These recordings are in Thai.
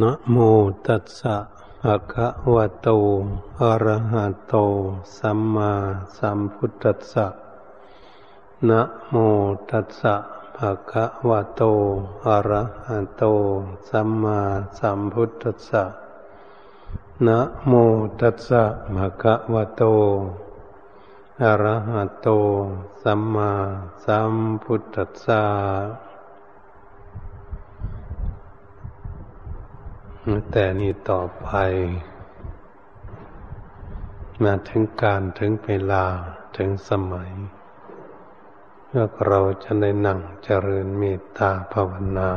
นะโมตัสสะภะคะวะโตอะระหะโตสัมมาสัมพุทธัสสะนะโมตัสสะภะคะวะโตอะระหะโตสัมมาสัมพุทธัสสะนะโมตัสสะภะคะวะโตอะระหะโตสัมมาสัมพุทธัสสะแต่นี่ต่อไปมาถึงการถึงเวลาถึงสมัยพวกเราจะได้นั่งเจริญเมตตาภาวนา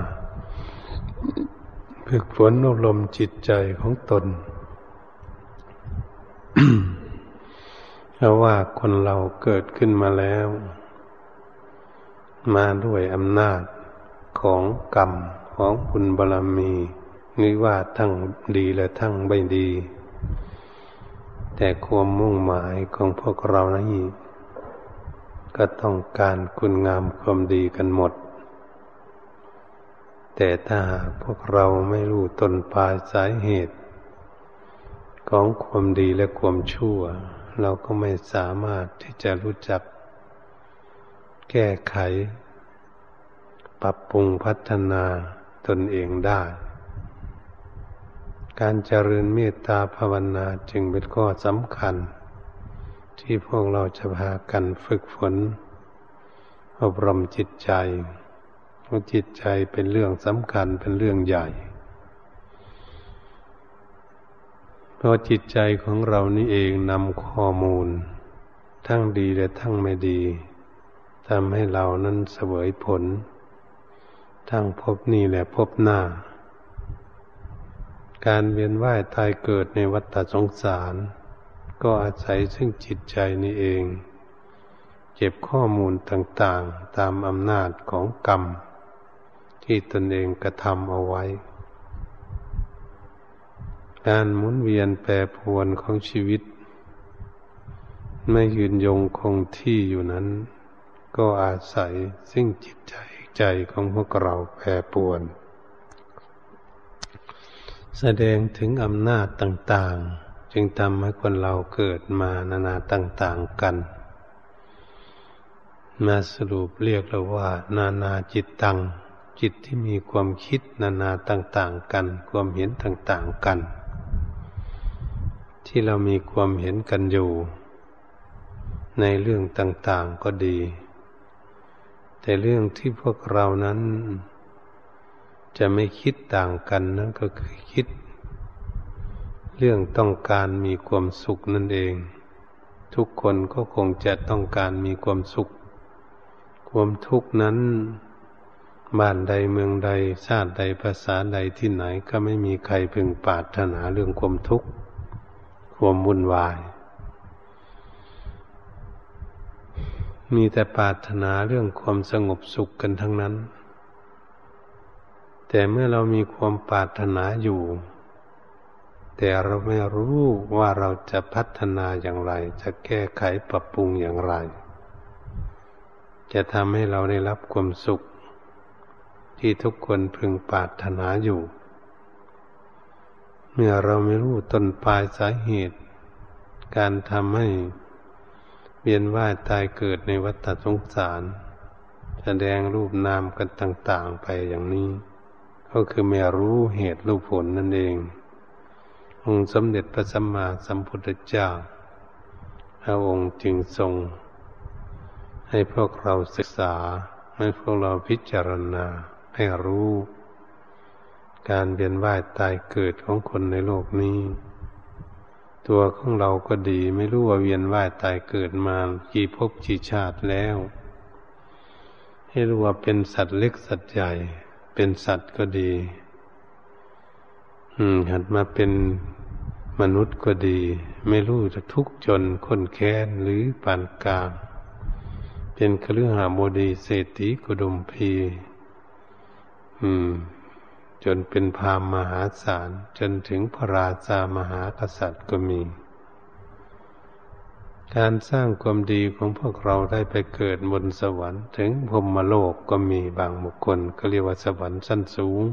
ฝึกฝนอบรมจิตใจของตน เพราะว่าคนเราเกิดขึ้นมาแล้วมาด้วยอำนาจของกรรมของบุญบารมีนี่ว่าทั้งดีและทั้งไม่ดีแต่ความมุ่งหมายของพวกเรานี่ก็ต้องการคุณงามความดีกันหมดแต่ถ้าพวกเราไม่รู้ต้นปลายสาเหตุของความดีและความชั่วเราก็ไม่สามารถที่จะรู้จักแก้ไขปรับปรุงพัฒนาตนเองได้การเจริญเมตตาภาวนาจึงเป็นข้อสำคัญที่พวกเราจะพากันฝึกฝนอบรมจิตใจเพราะจิตใจเป็นเรื่องสำคัญเป็นเรื่องใหญ่เพราะจิตใจของเรานี่เองนำข้อมูลทั้งดีและทั้งไม่ดีทำให้เรานั้นเสวยผลทั้งภพนี้และภพหน้าการเวียนว่ายตายเกิดในวัฏสงสารก็อาศัยซึ่งจิตใจนี่เองเก็บข้อมูลต่างๆตามอำนาจของกรรมที่ตนเองกระทำเอาไว้การหมุนเวียนแปรปรวนของชีวิตไม่ยืนยงคงที่อยู่นั้นก็อาศัยซึ่งจิตใจของพวกเราแปรปรวนแสดงถึงอำนาจต่างๆจึงทำให้คนเราเกิดมานานาต่างๆกันมาสรุปเรียกเราว่านานาจิตตังจิตที่มีความคิดนานาต่างๆกันความเห็นต่างๆกันที่เรามีความเห็นกันอยู่ในเรื่องต่างๆก็ดีแต่เรื่องที่พวกเรานั้นจะไม่คิดต่างกันนั่นก็คือคิดเรื่องต้องการมีความสุขนั่นเองทุกคนก็คงจะต้องการมีความสุขความทุกข์นั้นบ้านใดเมืองใดชาติใดภาษาใดที่ไหนก็ไม่มีใครพึงปรารถนาเรื่องความทุกข์ความวุ่นวายมีแต่ปรารถนาเรื่องความสงบสุขกันทั้งนั้นแต่เมื่อเรามีความปรารถนาอยู่แต่เราไม่รู้ว่าเราจะพัฒนาอย่างไรจะแก้ไขปรับปรุงอย่างไรจะทำให้เราได้รับความสุขที่ทุกคนพึงปรารถนาอยู่เมื่อเราไม่รู้ต้นปลายสาเหตุการทำให้เวียนว่ายตายเกิดในวัฏสงสารแสดงรูปนามกันต่างๆไปอย่างนี้ก็คือไม่รู้เหตุรู้ผลนั่นเององค์สมเด็จพระสัมมาสัมพุทธเจ้าพระองค์จึงทรงให้พวกเราศึกษาให้พวกเราพิจารณาให้รู้การเวียนว่ายตายเกิดของคนในโลกนี้ตัวของเราก็ดีไม่รู้ว่าเวียนว่ายตายเกิดมากี่ภพกี่ชาติแล้วให้รู้ว่าเป็นสัตว์เล็กสัตว์ใหญ่เป็นสัตว์ก็ดีหันมาเป็นมนุษย์ก็ดีไม่รู้จะทุกข์จนข้นแค้นหรือปานกลางเป็นคฤหบดีเศรษฐีกุดุมพีจนเป็นพราหมณ์มหาศาลจนถึงพระราชามหากษัตริย์ก็มีการสร้างความดีของพวกเราได้ไปเกิดบนสวรรค์ถึงพรหมโลกก็มีบางบุคคลก็เรียกว่าสวรรค์ชั้นสูง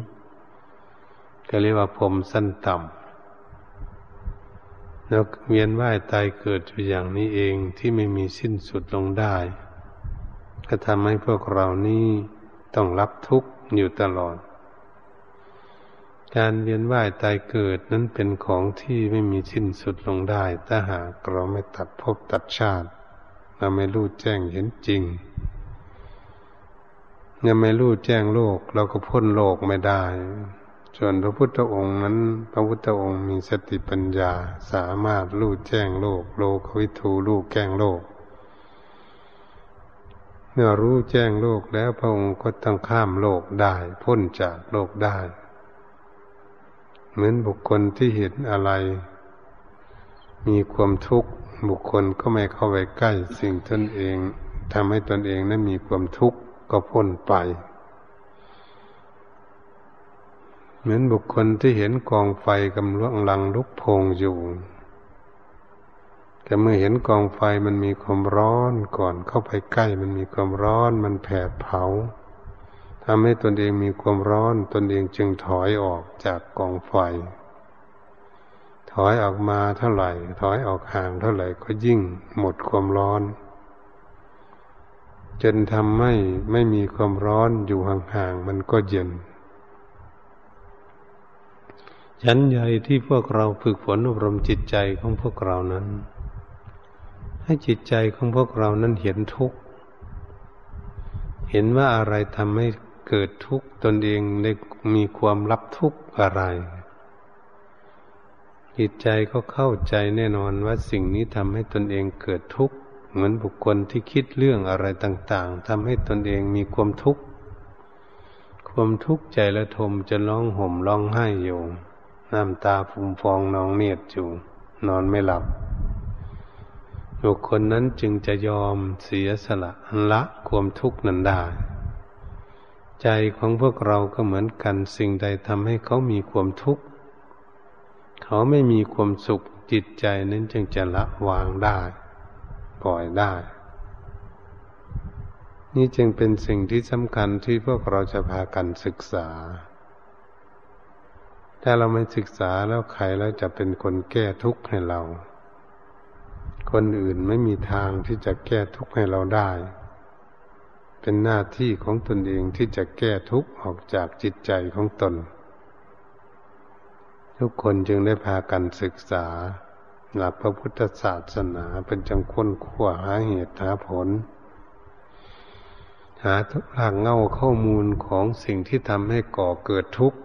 ก็เรียกว่าพรหมสั้นต่ำแล้วเวียนว่ายตายเกิดอยู่อย่างนี้เองที่ไม่มีสิ้นสุดลงได้ก็ทำให้พวกเรานี่ต้องรับทุกข์อยู่ตลอดการเวียนว่ายตายเกิดนั้นเป็นของที่ไม่มีสิ้นสุดลงได้ถ้าหากเราไม่ตัดภพตัดชาติเราไม่รู้แจ้งเห็นจริงยังไม่รู้แจ้งโลกเราก็พ้นโลกไม่ได้ส่วนพระพุทธองค์นั้นพระพุทธองค์มีสติปัญญาสามารถรู้แจ้งโลกโลกวิถูรู้แจ้งโลกเมื่อรู้แจ้งโลกแล้วพระองค์ก็ต้องข้ามโลกได้พ้นจากโลกได้เหมือนบุคคลที่เห็นอะไรมีความทุกข์บุคคลก็ไม่เข้าไปใกล้สิ่งตนเองทำให้ตนเองนั้นมีความทุกข์ก็พ้นไปเหมือนบุคคลที่เห็นกองไฟกำลังลุกโพลอยู่แต่เมื่อเห็นกองไฟมันมีความร้อนก่อนเข้าไปใกล้มันมีความร้อนมันแผดเผาทำให้ตนเองมีความร้อนตนเองจึงถอยออกจากกองไฟถอยออกมาเท่าไหร่ถอยออกห่างเท่าไหร่ก็ยิ่งหมดความร้อนจนทำให้ไม่มีความร้อนอยู่ห่างๆมันก็เย็นชั้นใหญ่ที่พวกเราฝึกฝนอบรมจิตใจของพวกเรานั้นให้จิตใจของพวกเรานั้นเห็นทุกข์เห็นว่าอะไรทำให้เกิดทุกข์ตนเองได้มีความรับทุกข์อะไรจิตใจก็เข้าใจแน่นอนว่าสิ่งนี้ทำให้ตนเองเกิดทุกข์เหมือนบุคคลที่คิดเรื่องอะไรต่างๆทำให้ตนเองมีความทุกข์ความทุกข์ใจระทมจะร้องห่มร้องไห้อยู่น้ำตาฟูมฟองนองเนียดอยู่นอนไม่หลับบุคคลนั้นจึงจะยอมเสียสละละความทุกข์นั้นได้ใจของพวกเราก็เหมือนกันสิ่งใดทำให้เขามีความทุกข์เขาไม่มีความสุขจิตใจนั้นจึงจะละวางได้ปล่อยได้นี่จึงเป็นสิ่งที่สำคัญที่พวกเราจะพากันศึกษาถ้าเราไม่ศึกษาแล้วใครแล้วจะเป็นคนแก้ทุกข์ให้เราคนอื่นไม่มีทางที่จะแก้ทุกข์ให้เราได้เป็นหน้าที่ของตนเองที่จะแก้ทุกข์ออกจากจิตใจของตนทุกคนจึงได้พากันศึกษาหลักพระพุทธศาสนาเป็นจังค้นคว้าหาเหตุหาผลหาทุกหลักเงาข้อมูลของสิ่งที่ทำให้ก่อเกิดทุกข์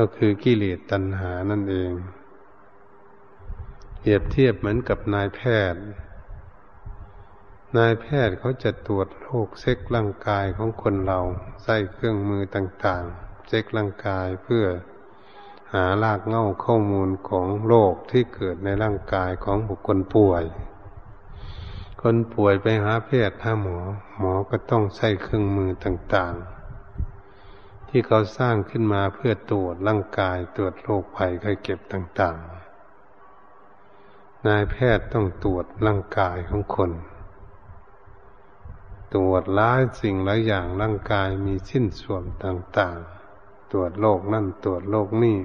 ก็คือกิเลสตัณหานั่นเองเปรียบเทียบเหมือนกับนายแพทย์นายแพทย์เขาจะตรวจโรคเช็คร่างกายของคนเราใส่เครื่องมือต่างๆเช็คร่างกายเพื่อหารากเหง้าข้อมูลของโรคที่เกิดในร่างกายของบุคคลป่วยคนป่วยไปหาแพทย์หาหมอหมอก็ต้องใช้เครื่องมือต่างๆที่เขาสร้างขึ้นมาเพื่อตรวจร่างกายตรวจโรคภัยไข้เจ็บต่างๆนายแพทย์ต้องตรวจร่างกายของคนตรวจหลายสิ่งหลายอย่างร่างกายมีชิ้นส่วนต่างๆตรวจโรคนั่นตรวจโรคนี่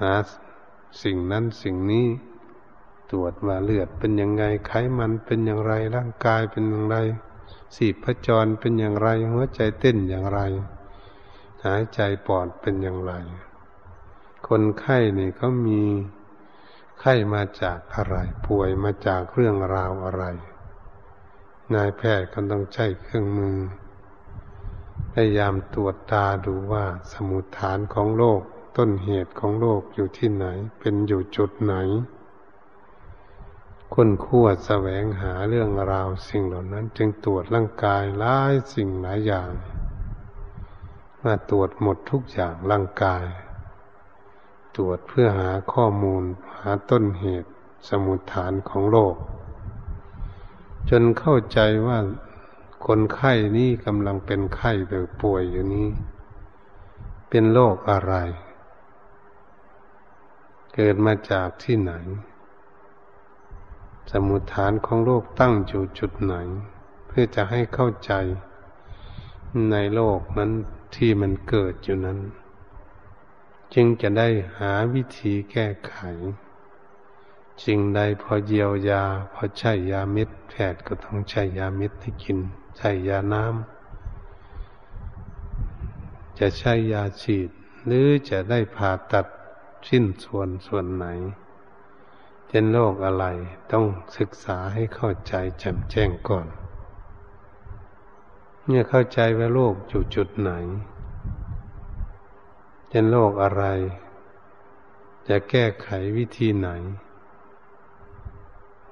หาสิ่งนั้นสิ่งนี้ตรวจว่าเลือดเป็นยังไงไขมันเป็นอย่างไรร่างกายเป็นอย่างไรสีพจรเป็นอย่างไรหัวใจเต้นอย่างไรหายใจปอดเป็นอย่างไรคนไข้นี่เขามีไข้มาจากอะไรป่วยมาจากเรื่องราวอะไรนายแพทย์ก็ต้องใช้เครื่องมือพยายามตรวจตาดูว่าสมุฏฐานของโรคต้นเหตุของโรคอยู่ที่ไหนเป็นอยู่จุดไหนค้นคว้าแสวงหาเรื่องราวสิ่งเหล่านั้นจึงตรวจร่างกายหลายสิ่งหลายอย่างมาตรวจหมดทุกอย่างร่างกายตรวจเพื่อหาข้อมูลหาต้นเหตุสมุฏฐานของโรคจนเข้าใจว่าคนไข้นี้กำลังเป็นไข้หรือป่วยอยู่นี้เป็นโรคอะไรเกิดมาจากที่ไหนสมุฏฐานของโลกตั้งอยู่จุดไหนเพื่อจะให้เข้าใจในโลกนั้นที่มันเกิดอยู่นั้น จึงจะได้หาวิธีแก้ไขสิ่งใดพอเยียวยาพอใช้ยาเม็ดแพทย์ก็ต้องใช้ยาเม็ดให้กินใช้ยาน้ำจะใช้ยาฉีดหรือจะได้ผ่าตัดชิ้นส่วนไหนเป็นโรคอะไรต้องศึกษาให้เข้าใจแจ่มแจ้งก่อนเนี่ยเข้าใจว่าโรคอยู่จุดไหนเป็นโรคอะไรจะแก้ไขวิธีไหน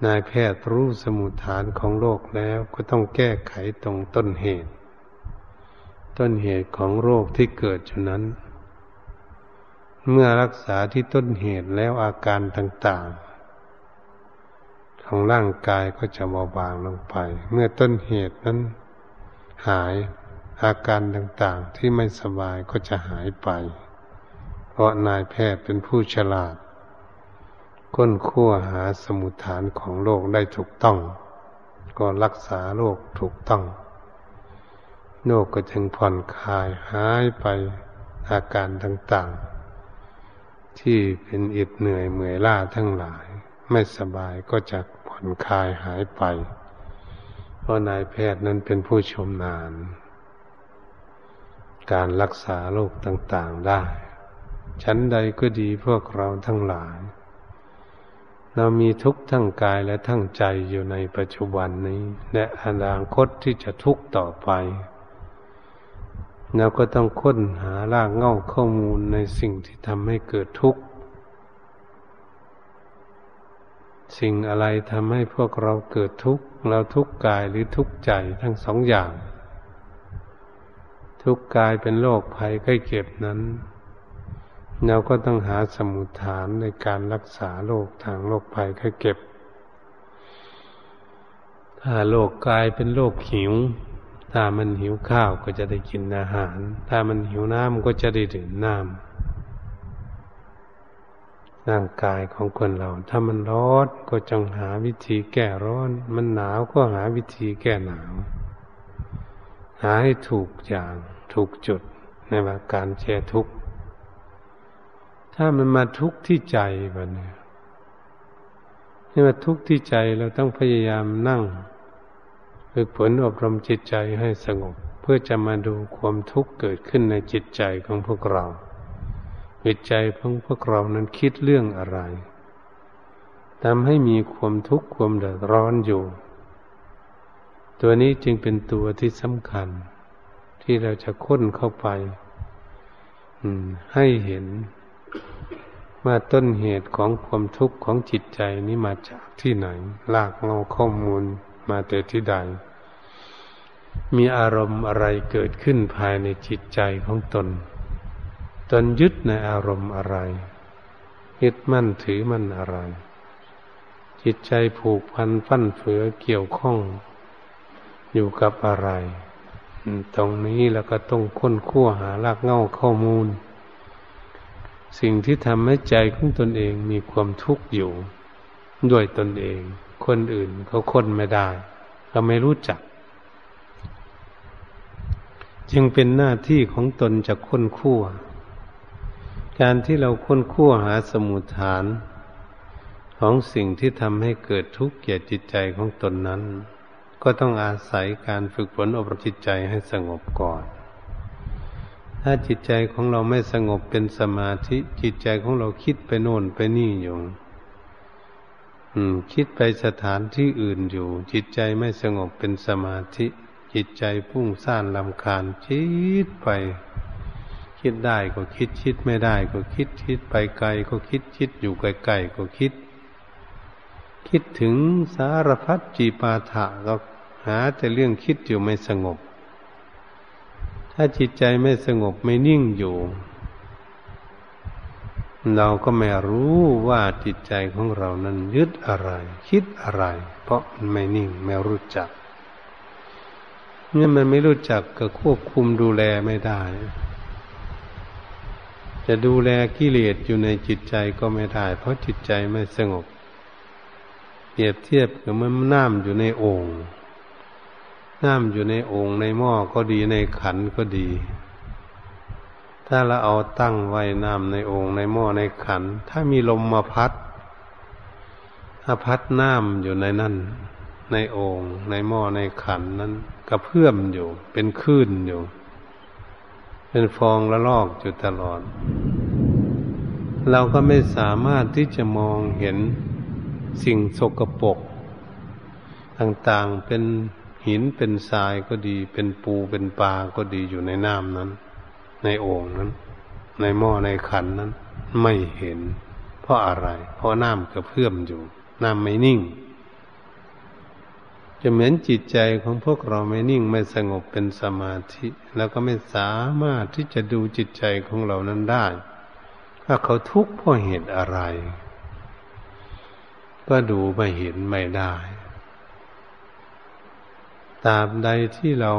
นายแพทย์รู้สมุฏฐานของโรคแล้วก็ต้องแก้ไขตรงต้นเหตุของโรคที่เกิดอยู่นั้นเมื่อรักษาที่ต้นเหตุแล้วอาการต่างๆของร่างกายก็จะเบาบางลงไปเมื่อต้นเหตุนั้นหายอาการต่างๆที่ไม่สบายก็จะหายไปเพราะนายแพทย์เป็นผู้ฉลาดค้นคว้าหาสมุฏฐานของโรคได้ถูกต้องก็รักษาโรคถูกต้องโรคก็จึงผ่อนคลายหายไปอาการต่างๆที่เป็นอิดเหนื่อยเมื่อยล้าทั้งหลายไม่สบายก็จะผ่อนคลายหายไปเพราะนายแพทย์นั้นเป็นผู้ชำนาญการรักษาโรคต่างๆได้ชั้นใดก็ดีพวกเราทั้งหลายเรามีทุกข์ทั้งกายและทั้งใจอยู่ในปัจจุบันนี้และอนาคตที่จะทุกข์ต่อไปเราก็ต้องค้นหารากเหง้าข้อมูลในสิ่งที่ทำให้เกิดทุกข์สิ่งอะไรทำให้พวกเราเกิดทุกข์เราทุกข์กายหรือทุกข์ใจทั้งสองอย่างทุกข์กายเป็นโรคภัยไข้เจ็บนั้นเราก็ต้องหาสมุฏฐานในการรักษาโรคทางโรคภัยไข้เจ็บถ้าโรคกายเป็นโรคหิวถ้ามันหิวข้าวก็จะได้กินอาหารถ้ามันหิวน้ำก็จะได้ดื่มน้ำร่างกายของคนเราถ้ามันร้อนก็จงหาวิธีแก้ร้อนมันหนาวก็หาวิธีแก้หนาวหาให้ถูกอย่างถูกจุดในว่าการแก้ทุกข์ถ้ามันมาทุกข์ที่ใจบัดเนี่ยนี่ว่าทุกข์ที่ใจเราต้องพยายามนั่งฝึกฝนอบรมจิตใจให้สงบเพื่อจะมาดูความทุกข์เกิดขึ้นในจิตใจของพวกเราจิตใจของพวกเรานั้นคิดเรื่องอะไรทำให้มีความทุกข์ความเดือดร้อนอยู่ตัวนี้จึงเป็นตัวที่สำคัญที่เราจะค้นเข้าไปให้เห็นว่าต้นเหตุของความทุกข์ของจิตใจนี้มาจากที่ไหนรากเหง้าข้อมูลมาแต่ที่ใดมีอารมณ์อะไรเกิดขึ้นภายในจิตใจของตนตนยึดในอารมณ์อะไรยึดมั่นถือมั่นอะไรจิตใจผูกพันฟั่นเฟือเกี่ยวข้องอยู่กับอะไรตรงนี้แล้วก็ต้องค้นคว้าหารากเหง้าข้อมูลสิ่งที่ทำให้ใจของตนเองมีความทุกข์อยู่ด้วยตนเองคนอื่นเขาค้นไม่ได้เราไม่รู้จักจึงเป็นหน้าที่ของตนจะค้นคว้าการที่เราค้นคว้าหาสมุฏฐานของสิ่งที่ทำให้เกิดทุกข์แก่จิตใจของตนนั้นก็ต้องอาศัยการฝึกฝนอบรมจิตใจให้สงบก่อนถ้าจิตใจของเราไม่สงบเป็นสมาธิจิตใจของเราคิดไปโน่นไปนี่อยู่คิดไปสถานที่อื่นอยู่จิตใจไม่สงบเป็นสมาธิจิตใจพุ่งซ่านรำคาญคิดไปคิดได้ก็คิดคิดไม่ได้ก็คิดคิดไปไกลก็คิดคิดอยู่ไกลๆก็คิดคิดถึงสารพัดจีปาถะก็หาแต่เรื่องคิดอยู่ไม่สงบถ้าจิตใจไม่สงบไม่นิ่งอยู่เราก็ไม่รู้ว่าจิตใจของเรานั้นยึดอะไรคิดอะไรเพราะมันไม่นิ่งไม่รู้จักเมื่อมันไม่รู้จักก็ควบคุมดูแลไม่ได้จะดูแลกิเลสอยู่ในจิตใจก็ไม่ได้เพราะจิตใจไม่สงบเปรียบเทียบกับมันน้ำอยู่ในโอ่งน้ำอยู่ในโอ่งในหม้อก็ดีในขันก็ดี ถ้าเราเอาตั้งไว้น้ำในโอ่งในหม้อในขันถ้ามีลมมาพัดถ้าพัดน้ำอยู่ในนั่นในโอ่งในหม้อในขันนั้นกระเพื่อมอยู่เป็นคลื่นอยู่เป็นฟองละลอกอยู่ตลอดเราก็ไม่สามารถที่จะมองเห็นสิ่งสกปรกต่างๆเป็นหินเป็นทรายก็ดีเป็นปูเป็นปลาก็ดีอยู่ในน้ำนั้นในโอ่งนั้นในหม้อในขันนั้นไม่เห็นเพราะอะไรเพราะน้ำกระเพื่อมอยู่น้ำไม่นิ่งจะเหมือนจิตใจของพวกเราไม่นิ่งไม่สงบเป็นสมาธิแล้วก็ไม่สามารถที่จะดูจิตใจของเรานั้นได้ว่าเขาทุกข์เพราะเหตุอะไรก็ดูไม่เห็นไม่ได้ตราบใดที่เรา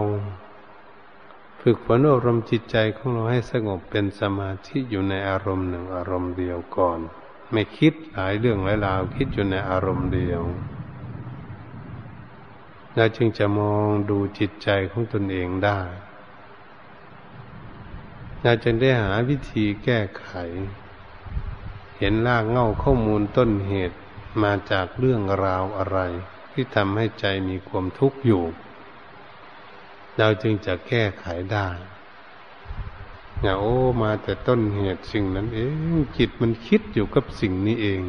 ฝึกฝนอบรมจิตใจของเราให้สงบเป็นสมาธิอยู่ในอารมณ์หนึ่งอารมณ์เดียวก่อนไม่คิดหลายเรื่องหลายราวคิดอยู่ในอารมณ์เดียวเราจึงจะมองดูจิตใจของตนเองได้เราจึงได้หาวิธีแก้ไขเห็นรากเหง้าข้อมูลต้นเหตุมาจากเรื่องราวอะไรที่ทำให้ใจมีความทุกข์อยู่เราจึงจะแก้ไขได้เนี่ยโอ้มาแต่ต้นเหตุสิ่งนั้นเองจิตมันคิดอยู่กับสิ่งนี้เอง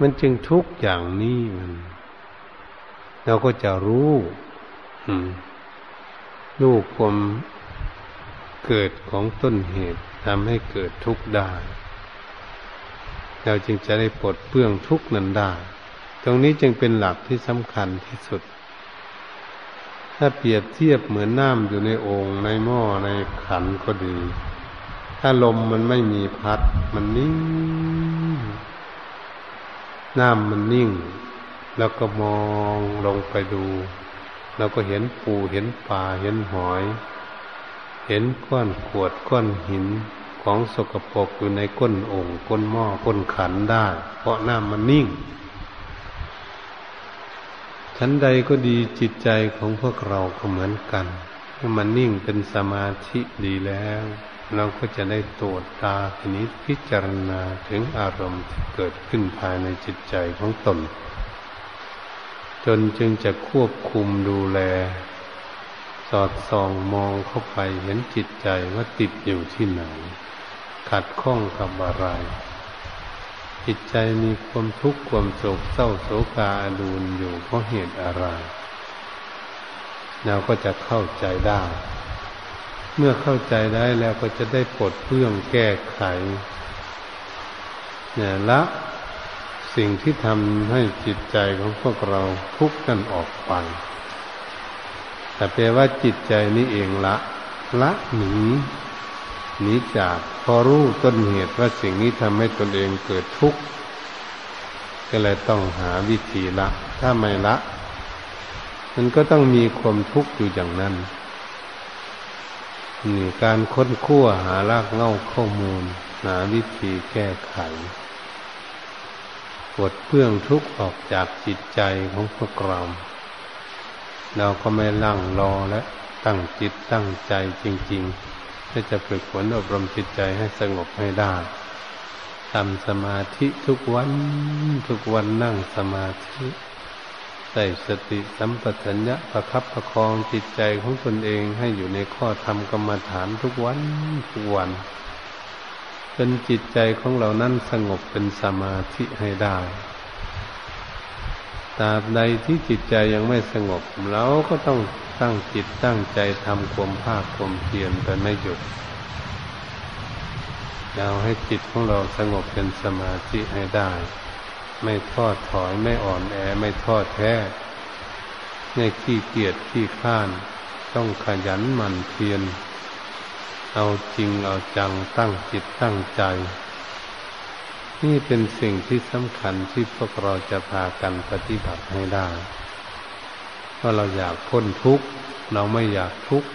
มันจึงทุกข์อย่างนี้มันเราก็จะรู้ความเกิดของต้นเหตุทำให้เกิดทุกข์ได้เราจึงจะได้ปลดเปลื้องทุกข์นั้นได้ตรงนี้จึงเป็นหลักที่สำคัญที่สุดถ้าเปรียบเทียบเหมือนน้ำอยู่ในโอ่งในหม้อในขันก็ดีถ้าลมมันไม่มีพัดมันนิ่งน้ำมันนิ่งแล้วก็มองลงไปดูแล้วก็เห็นปูเห็นปลาเห็นหอยเห็นก้อนขวดก้อนหินของสกปรกอยู่ในก้นโอ่งก้นหม้อก้นขันได้เพราะน้ำมันนิ่งชั้นใดก็ดีจิตใจของพวกเราก็เหมือนกันถ้ามันนิ่งเป็นสมาธิดีแล้วเราก็จะได้ตรวจตาพินิจพิจารณาถึงอารมณ์ที่เกิดขึ้นภายในจิตใจของตนจนจึงจะควบคุมดูแลสอดส่องมองเข้าไปเห็นจิตใจว่าติดอยู่ที่ไหนขัดข้องกับอะไรจิตใจมีความทุกข์ความโศกเศร้าโศกาอาดูลอยู่เพราะเหตุอะไรเราก็จะเข้าใจได้เมื่อเข้าใจได้แล้วก็จะได้ปลดเปลื้องแก้ไขเนี่ยละสิ่งที่ทำให้จิตใจของพวกเราทุกข์กันออกไปแต่แปลว่าจิตใจนี้เองละหนีจากพอรู้ต้นเหตุว่าสิ่งนี้ทำให้ตนเองเกิดทุกข์ก็เลยต้องหาวิธีละถ้าไม่ละมันก็ต้องมีความทุกข์อยู่อย่างนั้นนี่การค้นคั่วหารากเหง้าข้อมูลหาวิธีแก้ไขปลดเปลื้องทุกข์ออกจากจิตใจของพวกเราก็ไม่ลั่งรอและตั้งจิตตั้งใจจริงๆที่จะฝึกฝนอบรมจิตใจให้สงบให้ได้ทำสมาธิทุกวันนั่งสมาธิใส่สติสัมปชัญญะประคับประคองจิตใจของตนเองให้อยู่ในข้อธรรมกรรมฐานทุกวันจนจิตใจของเรานั้นสงบเป็นสมาธิให้ได้ตราบใดที่จิตใจยังไม่สงบเราก็ต้องตั้งจิตตั้งใจทำความภาคความเพียรไปไม่หยุดเราให้จิตของเราสงบเป็นสมาธิให้ได้ไม่ทอดถอยไม่อ่อนแอไม่ทอดแท้ไม่ขี้เกียจขี้ข้านต้องขยันหมั่นเพียรเอาจริงเอาจังตั้งจิตตั้งใจนี่เป็นสิ่งที่สำคัญที่พวกเราจะพากันปฏิบัติให้ได้เพราะเราอยากพ้นทุกข์เราไม่อยากทุกข์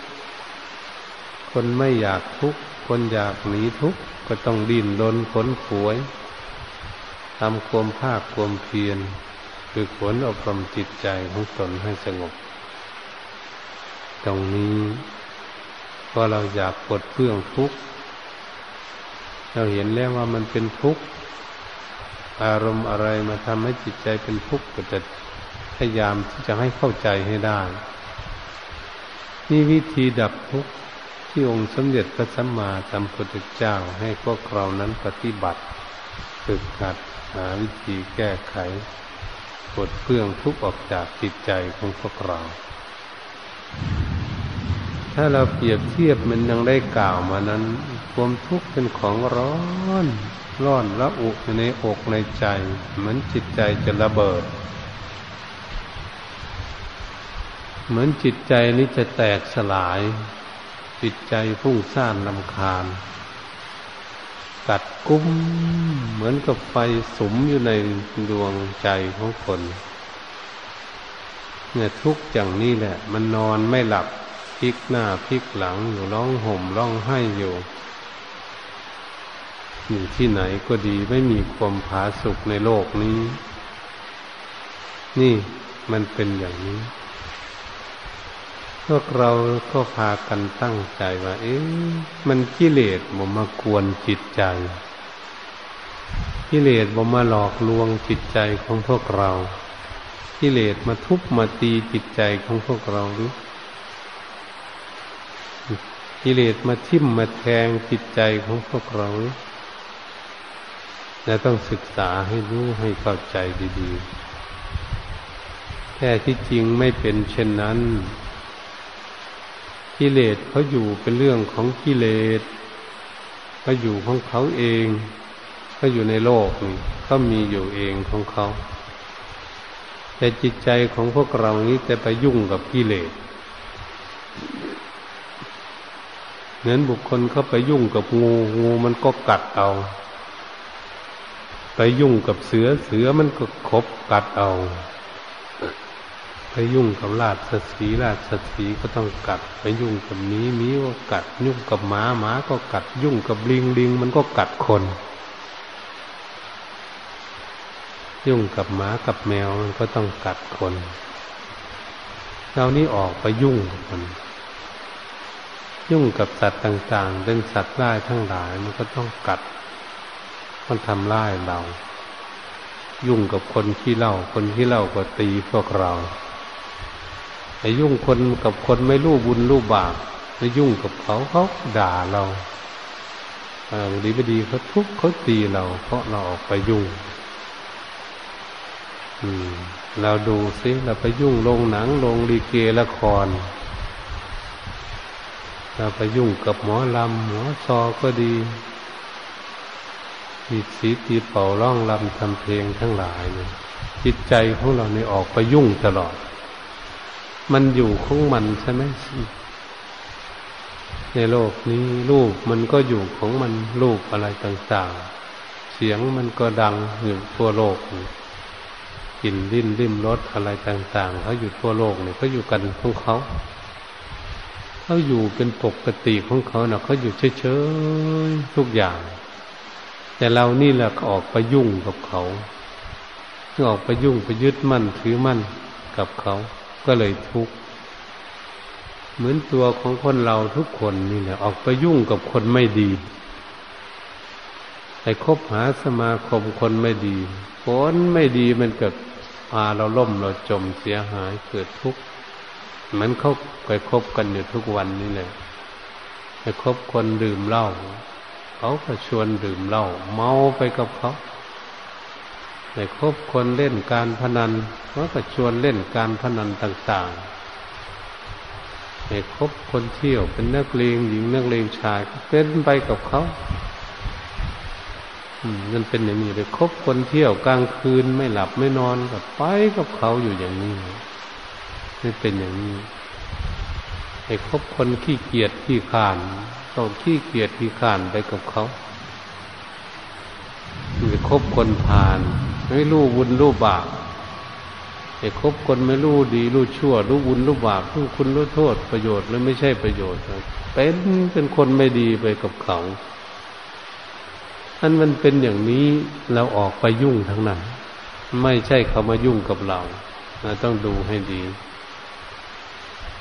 คนไม่อยากทุกข์คนอยากหนีทุกข์ก็ต้องดิ้นรนขนขวยทำความภาคความเพียรฝึกฝนอบรมจิตใจของตนให้สงบตรงนี้ เพราะเราอยากปลดเปลื้องทุกข์เราเห็นแล้วว่ามันเป็นทุกข์อารมณ์อะไรมาทำให้จิตใจเป็นทุกข์ก็จะพยายามที่จะให้เข้าใจให้ได้นี่วิธีดับทุกข์ที่องค์สมเด็จพระสัมมาสัมพุทธเจ้าให้พวกเรานั้นปฏิบัติฝึกหัดหาวิธีแก้ไขปลดเปลื้องทุกข์ออกจากจิตใจของพวกเราถ้าเราเปรียบเทียบมันยังได้กล่าวมานั้นความทุกข์เป็นของร้อนระอุอยู่ในอกในใจเหมือนจิตใจจะระเบิดเหมือนจิตใจนี้จะแตกสลายจิตใจฟุ้งซ่านรำคาญกัดกุ้มเหมือนกับไฟสุมอยู่ในดวงใจของคนเนี่ยทุกข์อย่างนี้แหละมันนอนไม่หลับพลิกหน้าพลิกหลังอยู่ร้องห่มร้องไห้อยู่ที่ไหนก็ดีไม่มีความผาสุกในโลกนี้นี่มันเป็นอย่างนี้พวกเราก็พากันตั้งใจว่าเอ๊ะมันกิเลสบ่มากวนจิตใจกิเลสบ่มาหลอกลวงจิตใจของพวกเรากิเลสมาทุบมาตีจิตใจของพวกเราหรือกิเลสมาทิ่มมาแทงจิตใจของพวกเราเราต้องศึกษาให้รู้ให้เข้าใจดีๆแท้ที่จริงไม่เป็นเช่นนั้นกิเลสเขาอยู่เป็นเรื่องของกิเลสเขาอยู่ของเขาเองเขาอยู่ในโลกนี่เขามีอยู่เองของเขาแต่จิตใจของพวกเรานี้จะไปยุ่งกับกิเลสเหมือนบุคคลเข้าไปยุ่งกับงูมันก็กัดเอาไปยุ่งกับเสือมันก็ขบกัดเอาไปยุ่งกับราชสีก็ต้องกัดไปยุ่งกับหมีก็กัดยุ่งกับหมาก็กัดยุ่งกับลิงมันก็กัดคนยุ่งกับหมากับแมวมันก็ต้องกัดคนคราวนี้ออกไปยุ่งกับคนยุ่งกับสัตว์ต่างๆเป็นสัตว์ร้ายทั้งหลายมันก็ต้องกัดมันทำร้ายเรายุ่งกับคนขี้เหล้าก็ตีพวกเราไปยุ่งคนกับคนไม่รู้บุญรู้บาปไปยุ่งกับเขาด่าเราดีไม่ดีเขาทุบเขาตีเราเพราะเราออกไปยุ่งเราดูซิเราไปยุ่งโรงหนังโรงลิเกละครเราไปยุ่งกับหมอลำหมอซอก็ดีมีสีตีเป่าร้องลำทำเพลงทั้งหลายเนี่ยจิตใจของเราเนี่ยออกไปยุ่งตลอดมันอยู่ของมันใช่ไหมในโลกนี้รูปมันก็อยู่ของมันรูปอะไรต่างๆเสียงมันก็ดังอยู่ทั่วโลกกลิ่นลิ้มรสอะไรต่างๆเขาอยู่ทั่วโลกเนี่ยเขาอยู่กันของเขาอยู่เป็นปกติของเขาเนาะเขาอยู่เฉยๆทุกอย่างแต่เรานี่แหละก็ออกไปยุ่งกับเขาออกไปยุ่งไปยึดมั่นถือมั่นกับเขาก็เลยทุกข์เหมือนตัวของคนเราทุกคนนี่แหละออกไปยุ่งกับคนไม่ดีไปคบหาสมาคมคนไม่ดีคนไม่ดีมันเกิดพาเราล่มเราจมเสียหายเกิดทุกข์เหมือนเขาไปคบกันอยู่ทุกวันนี่แหละไปคบคนดื่มเหล้าเขาก็ชวนดื่มเหล้าเมาไปกับเขาไปคบคนเล่นการพนันเขาก็ชวนเล่นการพนันต่างๆไปคบคนเที่ยวเป็นนักเลงหญิงนักเลงชายเป็นไปกับเขามันเป็นอย่างนี้ไปคบคนเที่ยวกลางคืนไม่หลับไม่นอนก็ไปกับเขาอยู่อย่างนี้ไม่เป็นอย่างนี้ไปคบคนขี้เกียจขี้คร้านต้องขี้เกียจขี้ข้านไปกับเขาไปคบคนผ่านไม่รู้บุญรู้บาปไปคบคนไม่รู้ดีรู้ชั่วรู้บุญรู้บาปรู้คุณรู้โทษประโยชน์หรือไม่ใช่ประโยชน์เป็นคนไม่ดีไปกับเขาอันมันเป็นอย่างนี้เราออกไปยุ่งทั้งนั้นไม่ใช่เขามายุ่งกับเราต้องดูให้ดี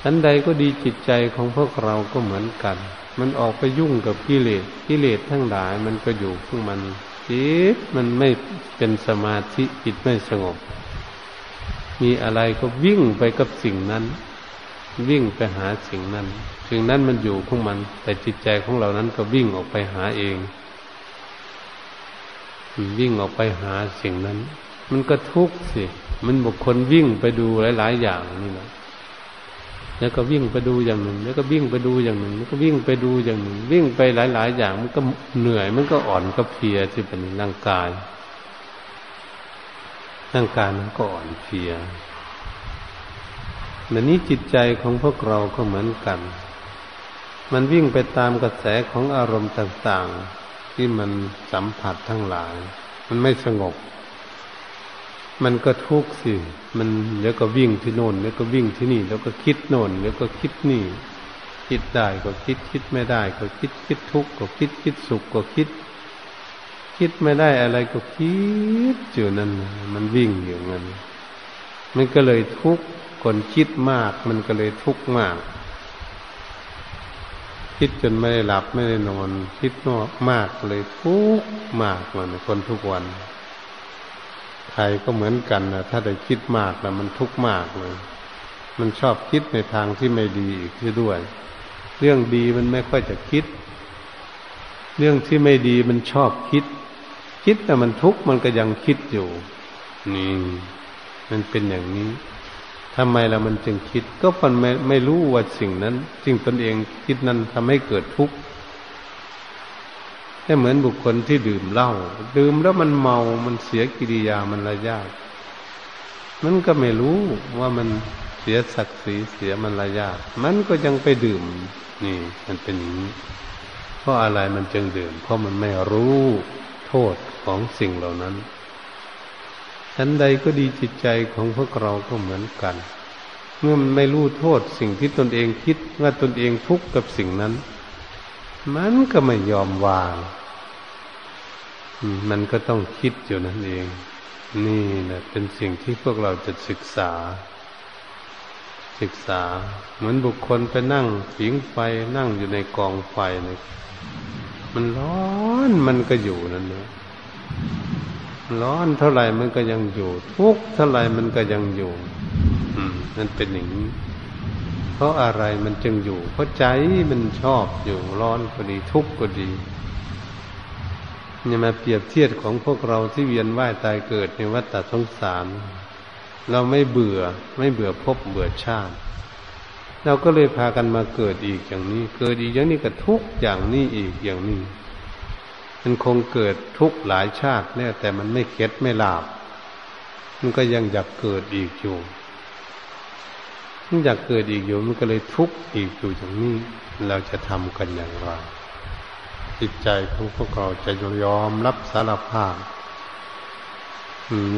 ฉันใดก็ดีจิตใจของพวกเราก็เหมือนกันมันออกไปยุ่งกับกิเลสกิเลสทั้งหลายมันก็อยู่ของมันจิตมันไม่เป็นสมาธิจิตไม่สงบมีอะไรก็วิ่งไปกับสิ่งนั้นวิ่งไปหาสิ่งนั้นสิ่งนั้นมันอยู่ของมันแต่จิตใจของเรานั้นก็วิ่งออกไปหาเองวิ่งออกไปหาสิ่งนั้นมันก็ทุกข์สิมันบุคคลวิ่งไปดูหลายๆอย่างนี่แหละแล้วก็วิ่งไปดูอย่างหนึ่งแล้วก็วิ่งไปดูอย่างหนึ่งแล้วก็วิ่งไปดูอย่างหนึ่งวิ่งไปหลายๆอย่างมันก็เหนื่อยมันก็อ่อนก็เพลียที่เป็นร่างกายมันก็อ่อนเพลียแต่นี้จิตใจของพวกเราก็เหมือนกันมันวิ่งไปตามกระแสของอารมณ์ต่างๆที่มันสัมผัสทั้งหลายมันไม่สงบมันก็ทุกข์สิมันแล้วก็วิ่งที่โน่นแล้วก็วิ่งที่นี่แล้วก็คิดโน่นแล้วก็คิดนี่คิดได้ก็คิดคิดไม่ได้ก็คิดคิดทุกข์ก็คิดคิดสุขก็คิดคิดไม่ได้อะไรก็คิดอยู่นั่นมันวิ่งอยู่นั่นมันก็เลยทุกข์คนคิดมากมันก็เลยทุกข์มากคิดจนไม่ได้หลับไม่ได้นอนคิดมากเลยทุกข์มากมันคนทุกวันใครก็เหมือนกันนะถ้าได้คิดมากนะมันทุกข์มากเลยมันชอบคิดในทางที่ไม่ดีอีกด้วยเรื่องดีมันไม่ค่อยจะคิดเรื่องที่ไม่ดีมันชอบคิดคิดแต่มันทุกข์มันก็ยังคิดอยู่นี่มันเป็นอย่างนี้ทำไมล่ะมันจึงคิดก็มันไม่รู้ว่าสิ่งนั้นสิ่งตนเองคิดนั้นทำให้เกิดทุกข์แต่เหมือนบุคคลที่ดื่มเหล้าดื่มแล้วมันเมามันเสียกิริยามันระยะมันก็ไม่รู้ว่ามันเสียศักดิ์ศรีเสียมันระยะมันก็ยังไปดื่มนี่มันเป็นอย่างนี้เพราะอะไรมันจึงดื่มเพราะมันไม่รู้โทษของสิ่งเหล่านั้นชั้นใดก็ดีจิตใจของพวกเราก็เหมือนกันเมื่อมันไม่รู้โทษสิ่งที่ตนเองคิดว่าตนเองทุกข์กับสิ่งนั้นมันก็ไม่ยอมวางมันก็ต้องคิดอยู่นั่นเองนี่นะเป็นสิ่งที่พวกเราจะศึกษาเหมือนบุคคลไปนั่งผิงไฟนั่งอยู่ในกองไฟเนี่ยมันร้อนมันก็อยู่นั่นนะร้อนเท่าไหร่มันก็ยังอยู่ทุกข์เท่าไหร่มันก็ยังอยู่นั่นเป็นอย่างนี้เพราะอะไรมันจึงอยู่เพราะใจมันชอบอยู่ร้อนก็ดีทุกข์ก็ดีเนี่ยมาเปรียบเทียบของพวกเราที่เวียนว่ายตายเกิดในวัฏสงสารเราไม่เบื่อพบเบื่อชาติเราก็เลยพากันมาเกิดอีกอย่างนี้เกิดอีกอย่างนี้ก็ทุกข์อย่างนี้อีกอย่างนี้มันคงเกิดทุกข์หลายชาติแน่แต่มันไม่เข็ดไม่หลาบมันก็ยังอยากเกิดอีกอยู่อยากเกิดอีกอยู่มันก็เลยทุกข์อีกอยู่อย่างนี้เราจะทำกันอย่างไรจิตใจของพวกเราจะยอมรับสารภาพ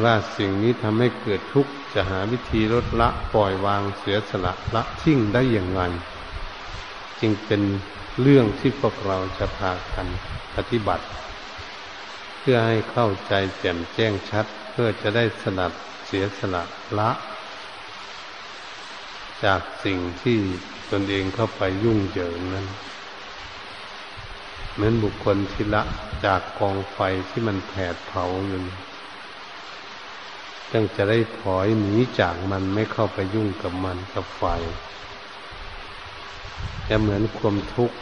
ว่าสิ่งนี้ทำให้เกิดทุกข์จะหาวิธีลดละปล่อยวางเสียสละละทิ้งได้อย่างไรจึงเป็นเรื่องที่พวกเราจะพากันปฏิบัติเพื่อให้เข้าใจแจ่มแจ้งชัดเพื่อจะได้สนับเสียสละละจากสิ่งที่ตนเองเข้าไปยุ่งเหยิงนั้นเหมือนบุคคลที่ละจากกองไฟที่มันแผดเผาอยู่จึงจะได้ถอยหนีจากมันไม่เข้าไปยุ่งกับมันกับไฟจะเหมือนความทุกข์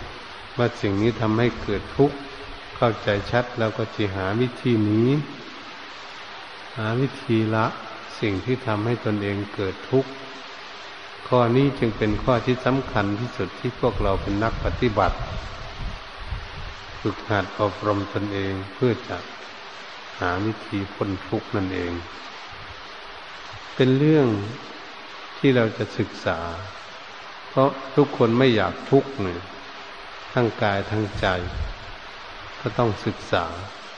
ว่าสิ่งนี้ทำให้เกิดทุกข์เข้าใจชัดแล้วก็จะหาวิธีหนีหาวิธีละสิ่งที่ทำให้ตนเองเกิดทุกข์ข้อนี้จึงเป็นข้อที่สำคัญที่สุดที่พวกเราเป็นนักปฏิบัติฝึกหัดอบรมตนเองเพื่อจะหาวิธีพ้นทุกข์นั่นเองเป็นเรื่องที่เราจะศึกษาเพราะทุกคนไม่อยากทุกข์เลยทั้งกายทั้งใจก็ต้องศึกษา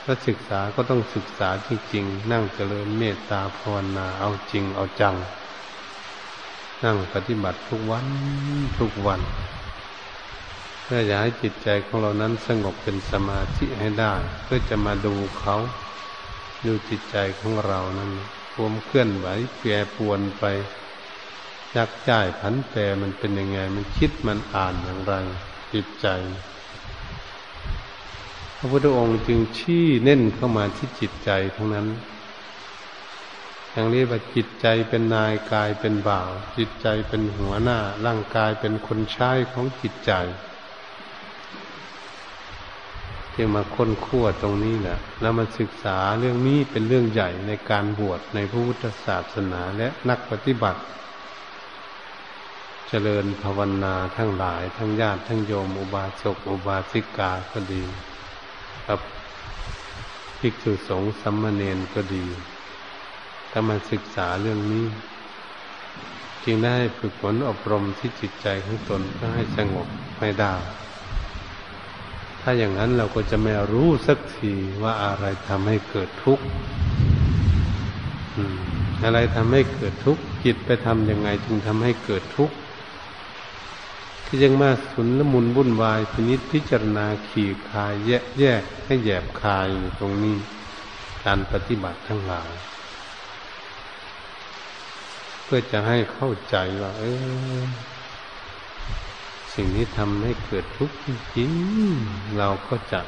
ถ้าศึกษาก็ต้องศึกษาจริงๆนั่งเจริญเมตตาภาวนาเอาจริงเอาจังนั่งปฏิบัติทุกวันเพื่อจะให้จิตใจของเรานั้นสงบเป็นสมาธิให้ได้เพื่อจะมาดูเขาดูจิตใจของเรานั้นความเคลื่อนไหวแปรปรวนไป ยักย้ายผันแปรมันเป็นยังไงมันคิดมันอ่านอย่างไรจิตใจพระพุทธองค์จึงชี้เน้นเข้ามาที่จิตใจทั้งนั้นอย่างนี้ว่าจิตใจเป็นนายกายเป็นบ่าวจิตใจเป็นหัวหน้าร่างกายเป็นคนใช้ของจิตใจจึงมาค้นคว้าตรงนี้แหละแล้วมาศึกษาเรื่องนี้เป็นเรื่องใหญ่ในการบวชในพระพุทธศาสนาและนักปฏิบัติเจริญภาวนาทั้งหลายทั้งญาติทั้งโยมอุบาสกอุบาสิกาก็ดีครับภิกษุสงฆ์สัมมาเนนก็ดีถ้ามาศึกษาเรื่องนี้จึงได้ฝึกฝนอบรมที่จิตใจของตนเพื่อให้สงบให้ได้ถ้าอย่างนั้นเราก็จะไม่รู้สักทีว่าอะไรทำให้เกิดทุกข์อะไรทำให้เกิดทุกข์จิตไปทำยังไงจึงทำให้เกิดทุกข์ที่ยังมาสุนละมุนวุ่นวายพินิจพิจารณาขี่คายแยกให้แยบคายอยู่ตรงนี้การปฏิบัติทั้งหลายเพื่อจะให้เข้าใจว่าสิ่งนี้ทำให้เกิดทุกข์จริงๆเราก็จะ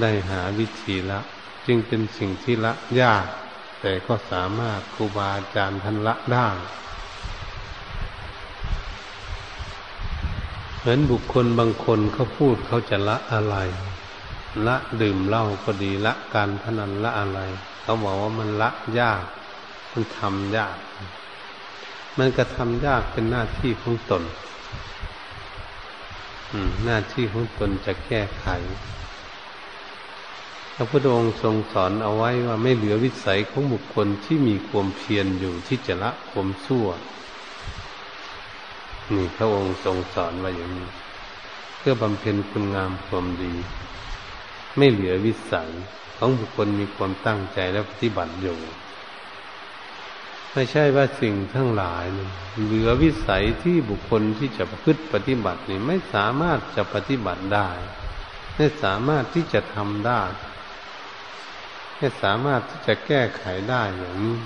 ได้หาวิธีละจึงเป็นสิ่งที่ละยากแต่ก็สามารถครูบาอาจารย์ท่านละได้เหมือนบุคคลบางคนเขาพูดเขาจะละอะไรละดื่มเหล้าก็ดีละการพนันละอะไรเขาบอกว่ามันละยากมันทำยากมันกระทำยากเป็นหน้าที่ของตนหน้าที่ของตนจะแก้ไขพระพุทธองค์ทรงสอนเอาไว้ว่าไม่เหลือวิสัยของบุคคลที่มีความเพียรอยู่ที่จะละความชั่วนี่พระองค์ทรงสอนไว้อย่างนี้เพื่อบำเพ็ญคุณงามความดีไม่เหลือวิสัยของบุคคลมีความตั้งใจและปฏิบัติอยู่ไม่ใช่ว่าสิ่งทั้งหลายเหลือวิสัยที่บุคคลที่จะประพฤติปฏิบัตินี่ไม่สามารถจะปฏิบัติได้ไม่สามารถที่จะทำได้ไม่สามารถที่จะแก้ไขได้อย่างนี้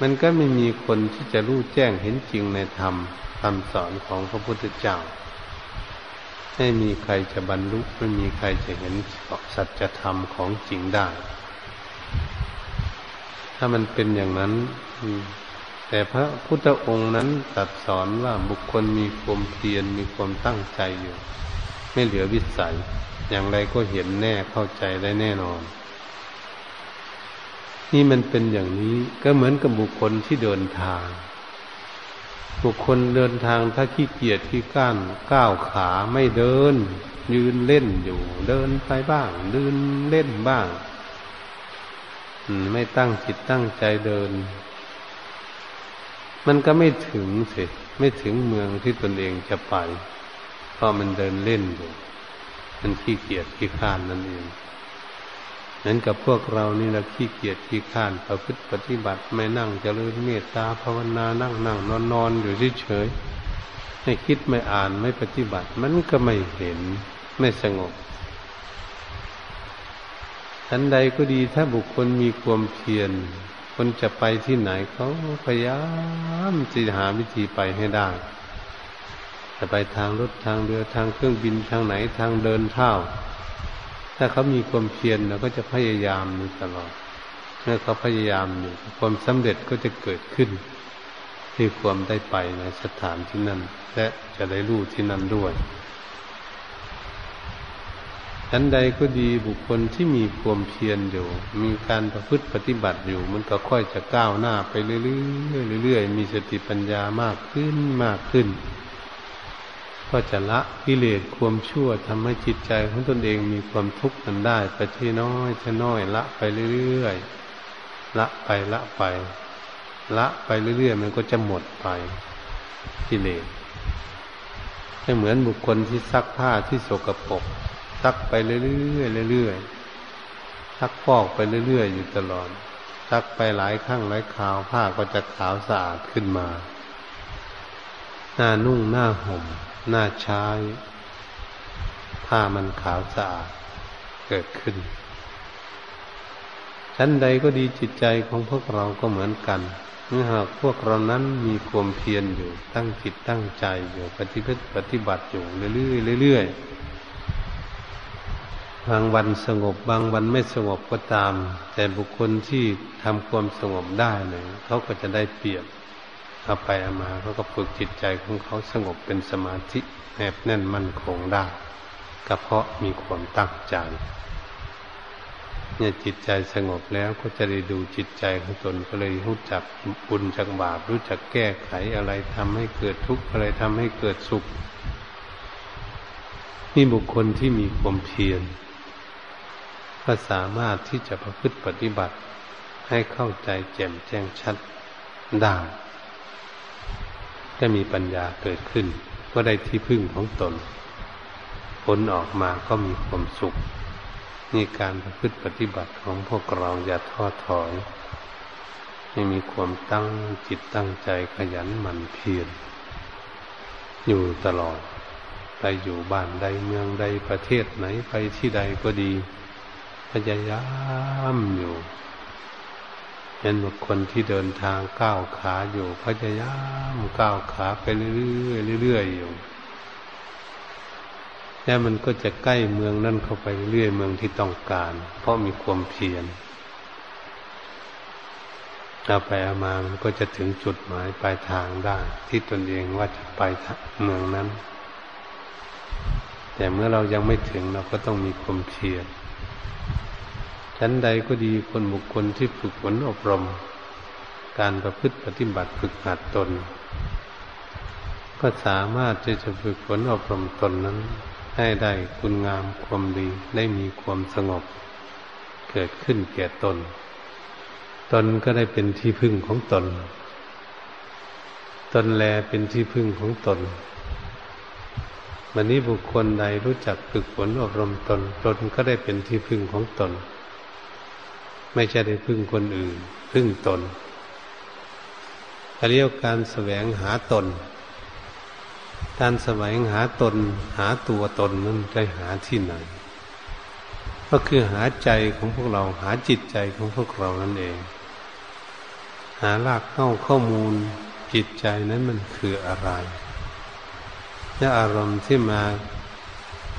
มันก็ไม่มีคนที่จะรู้แจ้งเห็นจริงในธรรมคำสอนของพระพุทธเจ้าไม่มีใครจะบรรลุไม่มีใครจะเห็นสัจธรรมของจริงได้ถ้ามันเป็นอย่างนั้นแต่พระพุทธองค์นั้นตรัสสอนว่าบุคคลมีความเพียรมีความตั้งใจอยู่ไม่เหลือวิสัยอย่างไรก็เห็นแน่เข้าใจได้แน่นอนนี่มันเป็นอย่างนี้ก็เหมือนกับบุคคลที่เดินทางบุคคลเดินทางถ้าขี้เกียจขี้ก้านก้าวขาไม่เดินยืนเล่นอยู่เดินไปบ้างยืนเล่นบ้างไม่ตั้งจิตตั้งใจเดินมันก็ไม่ถึงสิไม่ถึงเมืองที่ตนเองจะไปเพราะมันเดินเล่นอยู่มันขี้เกียจขี้ข้านนั่นเองนั้นกับพวกเรานี่เราขี้เกียจขี้ข้านประพฤติปฏิบัติไม่นั่งเจริญเมตตาภาวนานั่งนอนๆอยู่เฉยๆไม่คิดไม่อ่านไม่ปฏิบัติมันก็ไม่เห็นไม่สงบทันใดก็ดีถ้าบุคคลมีความเพียรคนจะไปที่ไหนเขาพยายามจะหาวิธีไปให้ได้จะไปทางรถทางเรือทางเครื่องบินทางไหนทางเดินเท้าถ้าเขามีความเพียรเราก็จะพยายามอยู่ตลอดเมื่อเขาพยายามอยู่ความสำเร็จก็จะเกิดขึ้นที่ความได้ไปในสถานที่นั้นและจะได้รู้ที่นั่นด้วยฉันใดก็ดีบุคคลที่มีความเพียรอยู่มีการประพฤติปฏิบัติอยู่มันก็ค่อยจะก้าวหน้าไปเรื่อยๆมีสติปัญญามากขึ้นมากขึ้นก็จะละกิเลสความชั่วทำให้จิตใจของตนเองมีความทุกข์นั้นได้ไปทีน้อยทีน้อยละไปเรื่อยๆละไปเรื่อยๆมันก็จะหมดไปกิเลสไม่เหมือนบุคคลที่ซักผ้าที่สกปรกซักไปเรื่อยๆซักฟอกไปเรื่อยๆอยู่ตลอดซักไปหลายครั้งหลายคราวผ้าก็จะขาวสะอาดขึ้นมาหน้านุ่งหน้าห่มหน้าใช้ผ้ามันขาวสะอาดเกิดขึ้นชั้นใดก็ดีจิตใจของพวกเราก็เหมือนกัน เมื่อหากพวกเรานั้นมีความเพียรอยู่ตั้งจิตตั้งใจอยู่ปฏิบัติอยู่เรื่อยๆบางวันสงบบางวันไม่สงบก็ตามแต่บุคคลที่ทำความสงบได้เนี่ยเขาก็จะได้เปรียบเอาไปเอามาเขาก็ฝึกจิตใจของเขาสงบเป็นสมาธิแนบแน่นมั่นคงได้ก็เพราะมีความตั้งใจเนี่ยจิตใจสงบแล้วก็จะได้ดูจิตใจของตนก็เลยรู้จักบุญจักบาปรู้จักแก้ไขอะไรทำให้เกิดทุกข์อะไรทำให้เกิดสุขนี่บุคคลที่มีความเพียรก็สามารถที่จะประพฤติปฏิบัติให้เข้าใจแจ่มแจ้งชัดได้จะมีปัญญาเกิดขึ้นก็ได้ที่พึ่งของตนผลออกมาก็มีความสุขนี่การประพฤติปฏิบัติของพวกเราอย่าท้อถอยให้มีความตั้งจิตตั้งใจขยันหมั่นเพียรอยู่ตลอดไปอยู่บ้านใดเมืองใดประเทศไหนไปที่ใดก็ดีพยายามอยู่เห็นบุคคลที่เดินทางก้าวขาอยู่พยายามก้าวขาไปเรื่อยๆอยู่แล้วมันก็จะใกล้เมืองนั่นเข้าไปเรื่อยเมืองที่ต้องการเพราะมีความเพียรถ้าไปเอามามันก็จะถึงจุดหมายปลายทางได้ที่ตนเองว่าจะไปเมืองนั้นแต่เมื่อเรายังไม่ถึงเราก็ต้องมีความเพียรชั้นใดก็ดีคนบุคคลที่ฝึกฝนอบรมการประพฤติปฏิบัติฝึกหัดตนก็สามารถที่จะฝึกฝนอบรมตนนั้นให้ได้คุณงามความดีได้มีความสงบเกิดขึ้นแก่ตนตนก็ได้เป็นที่พึ่งของตนตนแลเป็นที่พึ่งของตนวันนี้บุคคลใดรู้จักฝึกฝนอบรมตนตนก็ได้เป็นที่พึ่งของตนไม่ใช่ได้พึ่งคนอื่นพึ่งตนเรียกการแสวงหาตนการแสวงหาตนหาตัวตนนั้นจะหาที่ไหนก็คือหาใจของพวกเราหาจิตใจของพวกเรานั่นเองหารากเหง้าข้อมูลจิตใจนั้นมันคืออะไรและอารมณ์ที่มา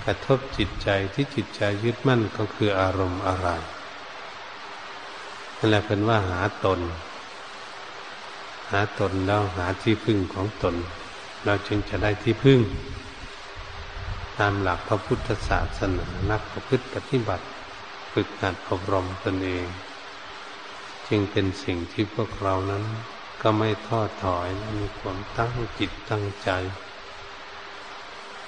กระทบจิตใจที่จิตใจยึดมั่นก็คืออารมณ์อะไรนั่นแหละเป็นว่าหาตนหาตนแล้วหาที่พึ่งของตนเราจึงจะได้ที่พึ่งตามหลักพระพุทธศาสนานักประพฤติปฏิบัติฝึกหัดอบรมตนเองจึงเป็นสิ่งที่พวกเรานั้นก็ไม่ท้อถอยมีความตั้งจิตตั้งใจ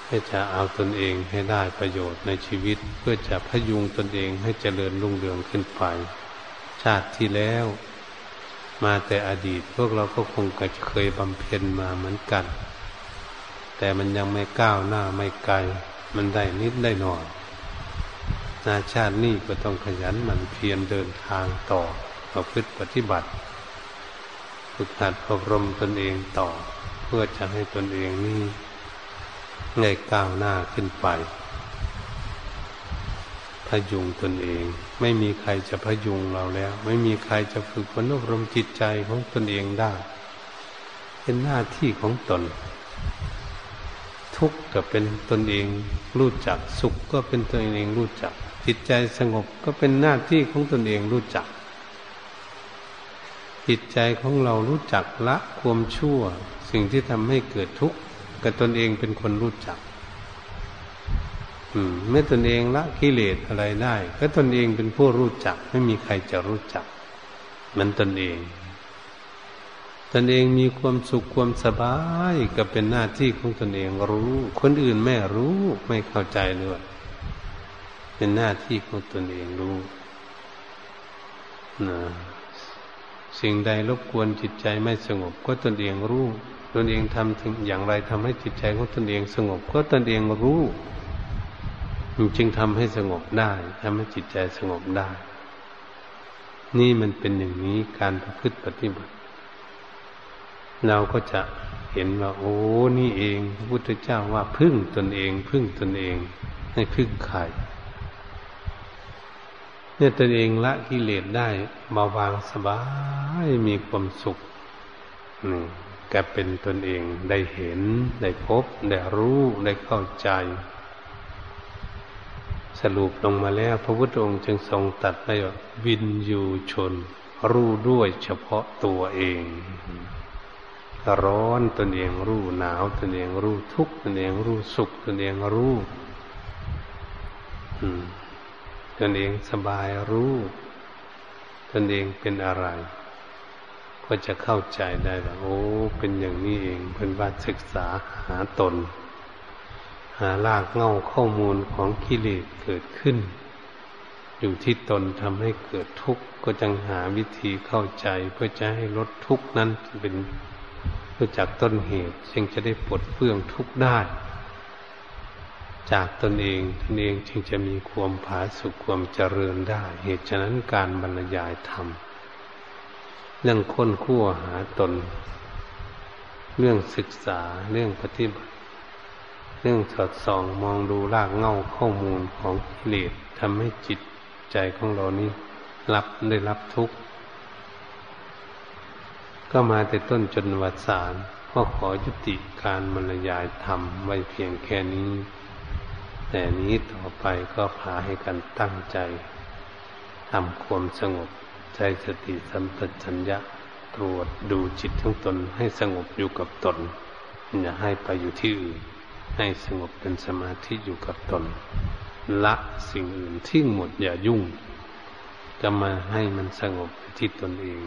เพื่อจะเอาตนเองให้ได้ประโยชน์ในชีวิตเพื่อจะพยุงตนเองให้เจริญรุ่งเรืองขึ้นไปชาติที่แล้วมาแต่อดีตพวกเราก็คงจะเคยบำเพ็ญมาเหมือนกันแต่มันยังไม่ก้าวหน้าไม่ไกลมันได้นิดได้หน่อยนาชาตินี้ก็ต้องขยันหมั่นเพียรเดินทางต่อประพฤติปฏิบัติฝึกหัดอบรมตนเองต่อเพื่อจะให้ตนเองนี้ได้ก้าวหน้าขึ้นไปพยุงตนเองไม่มีใครจะพยุงเราแล้วไม่มีใครจะฝึกฝนอบรมจิตใจของตนเองได้เป็นหน้าที่ของตนทุกข์ก็เป็นตนเองรู้จักสุขก็เป็นตนเองรู้จักจิตใจสงบก็เป็นหน้าที่ของตนเองรู้จักจิตใจของเรารู้จักละความชั่วสิ่งที่ทำให้เกิดทุกข์กับตนเองเป็นคนรู้จักเมื่อตนเองละกิเลสอะไรได้ก็ตนเองเป็นผู้รู้จักไม่มีใครจะรู้จักมันตนเองตนเองมีความสุขความสบายก็เป็นหน้าที่ของตนเองรู้คนอื่นไม่รู้ไม่เข้าใจด้วยเป็นหน้าที่ของตนเองรู้นะสิ่งใดรบกวนจิตใจไม่สงบก็ตนเองรู้ตนเองทำถึงอย่างไรทำให้จิตใจของตนเองสงบก็ตนเองรู้จึงทำให้สงบได้ทำให้จิตใจสงบได้นี่มันเป็นอย่างนี้การประพฤติปฏิบัติเราก็จะเห็นว่าโอ้นี่เองพระพุทธเจ้าว่าพึ่งตนเองพึ่งตนเองให้พึ่งใครเนี่ยตนเองละกิเลสได้มาวางสบายมีความสุข แต่เป็นตนเองได้เห็นได้พบได้รู้ได้เข้าใจสรุปลงมาแล้วพระพุทธองค์จึงทรงตรัสไว้ว่าวินยูชนรู้ด้วยเฉพาะตัวเองร้อนตนเองรู้หนาวตนเองรู้ทุกข์ตนเองรู้สุขตนเองรู้ตนเองสบายรู้ตนเองเป็นอะไรก็จะเข้าใจได้ว่าโอ้เป็นอย่างนี้เองเป็นว่าศึกษาหาตนหารากเหง้าข้อมูลของกิเลสเกิดขึ้นอยู่ที่ตนทำให้เกิดทุกข์ก็จึงหาวิธีเข้าใจเพื่อจะให้ลดทุกข์นั้นเป็นรู้จักต้นเหตุจึงจะได้ปลดเปลื้องทุกข์ได้จากตนเองตนเองจึงจะมีความผาสุกความเจริญได้เหตุฉะนั้นการบรรยายธรรมเรื่องค้นคั่วหาตนเรื่องศึกษาเรื่องปฏิบัติเรื่องสอดส่องมองดูรากเหง้าข้อมูลของกิเลสทำให้จิตใจของเรานี้ได้รับทุกข์ก็มาแต่ต้นจนวสานก็ขอยุติการบรรยายธรรมไว้เพียงแค่นี้แต่นี้ต่อไปก็พาให้กันตั้งใจทำความสงบใจสติสัมปชัญญะตรวจดูจิตของตนให้สงบอยู่กับตนอย่าให้ไปอยู่ที่อื่นให้สงบเป็นสมาธิอยู่กับตนละสิ่งอื่นทิ้งหมดอย่ายุ่งจะมาให้มันสงบที่ตนเอง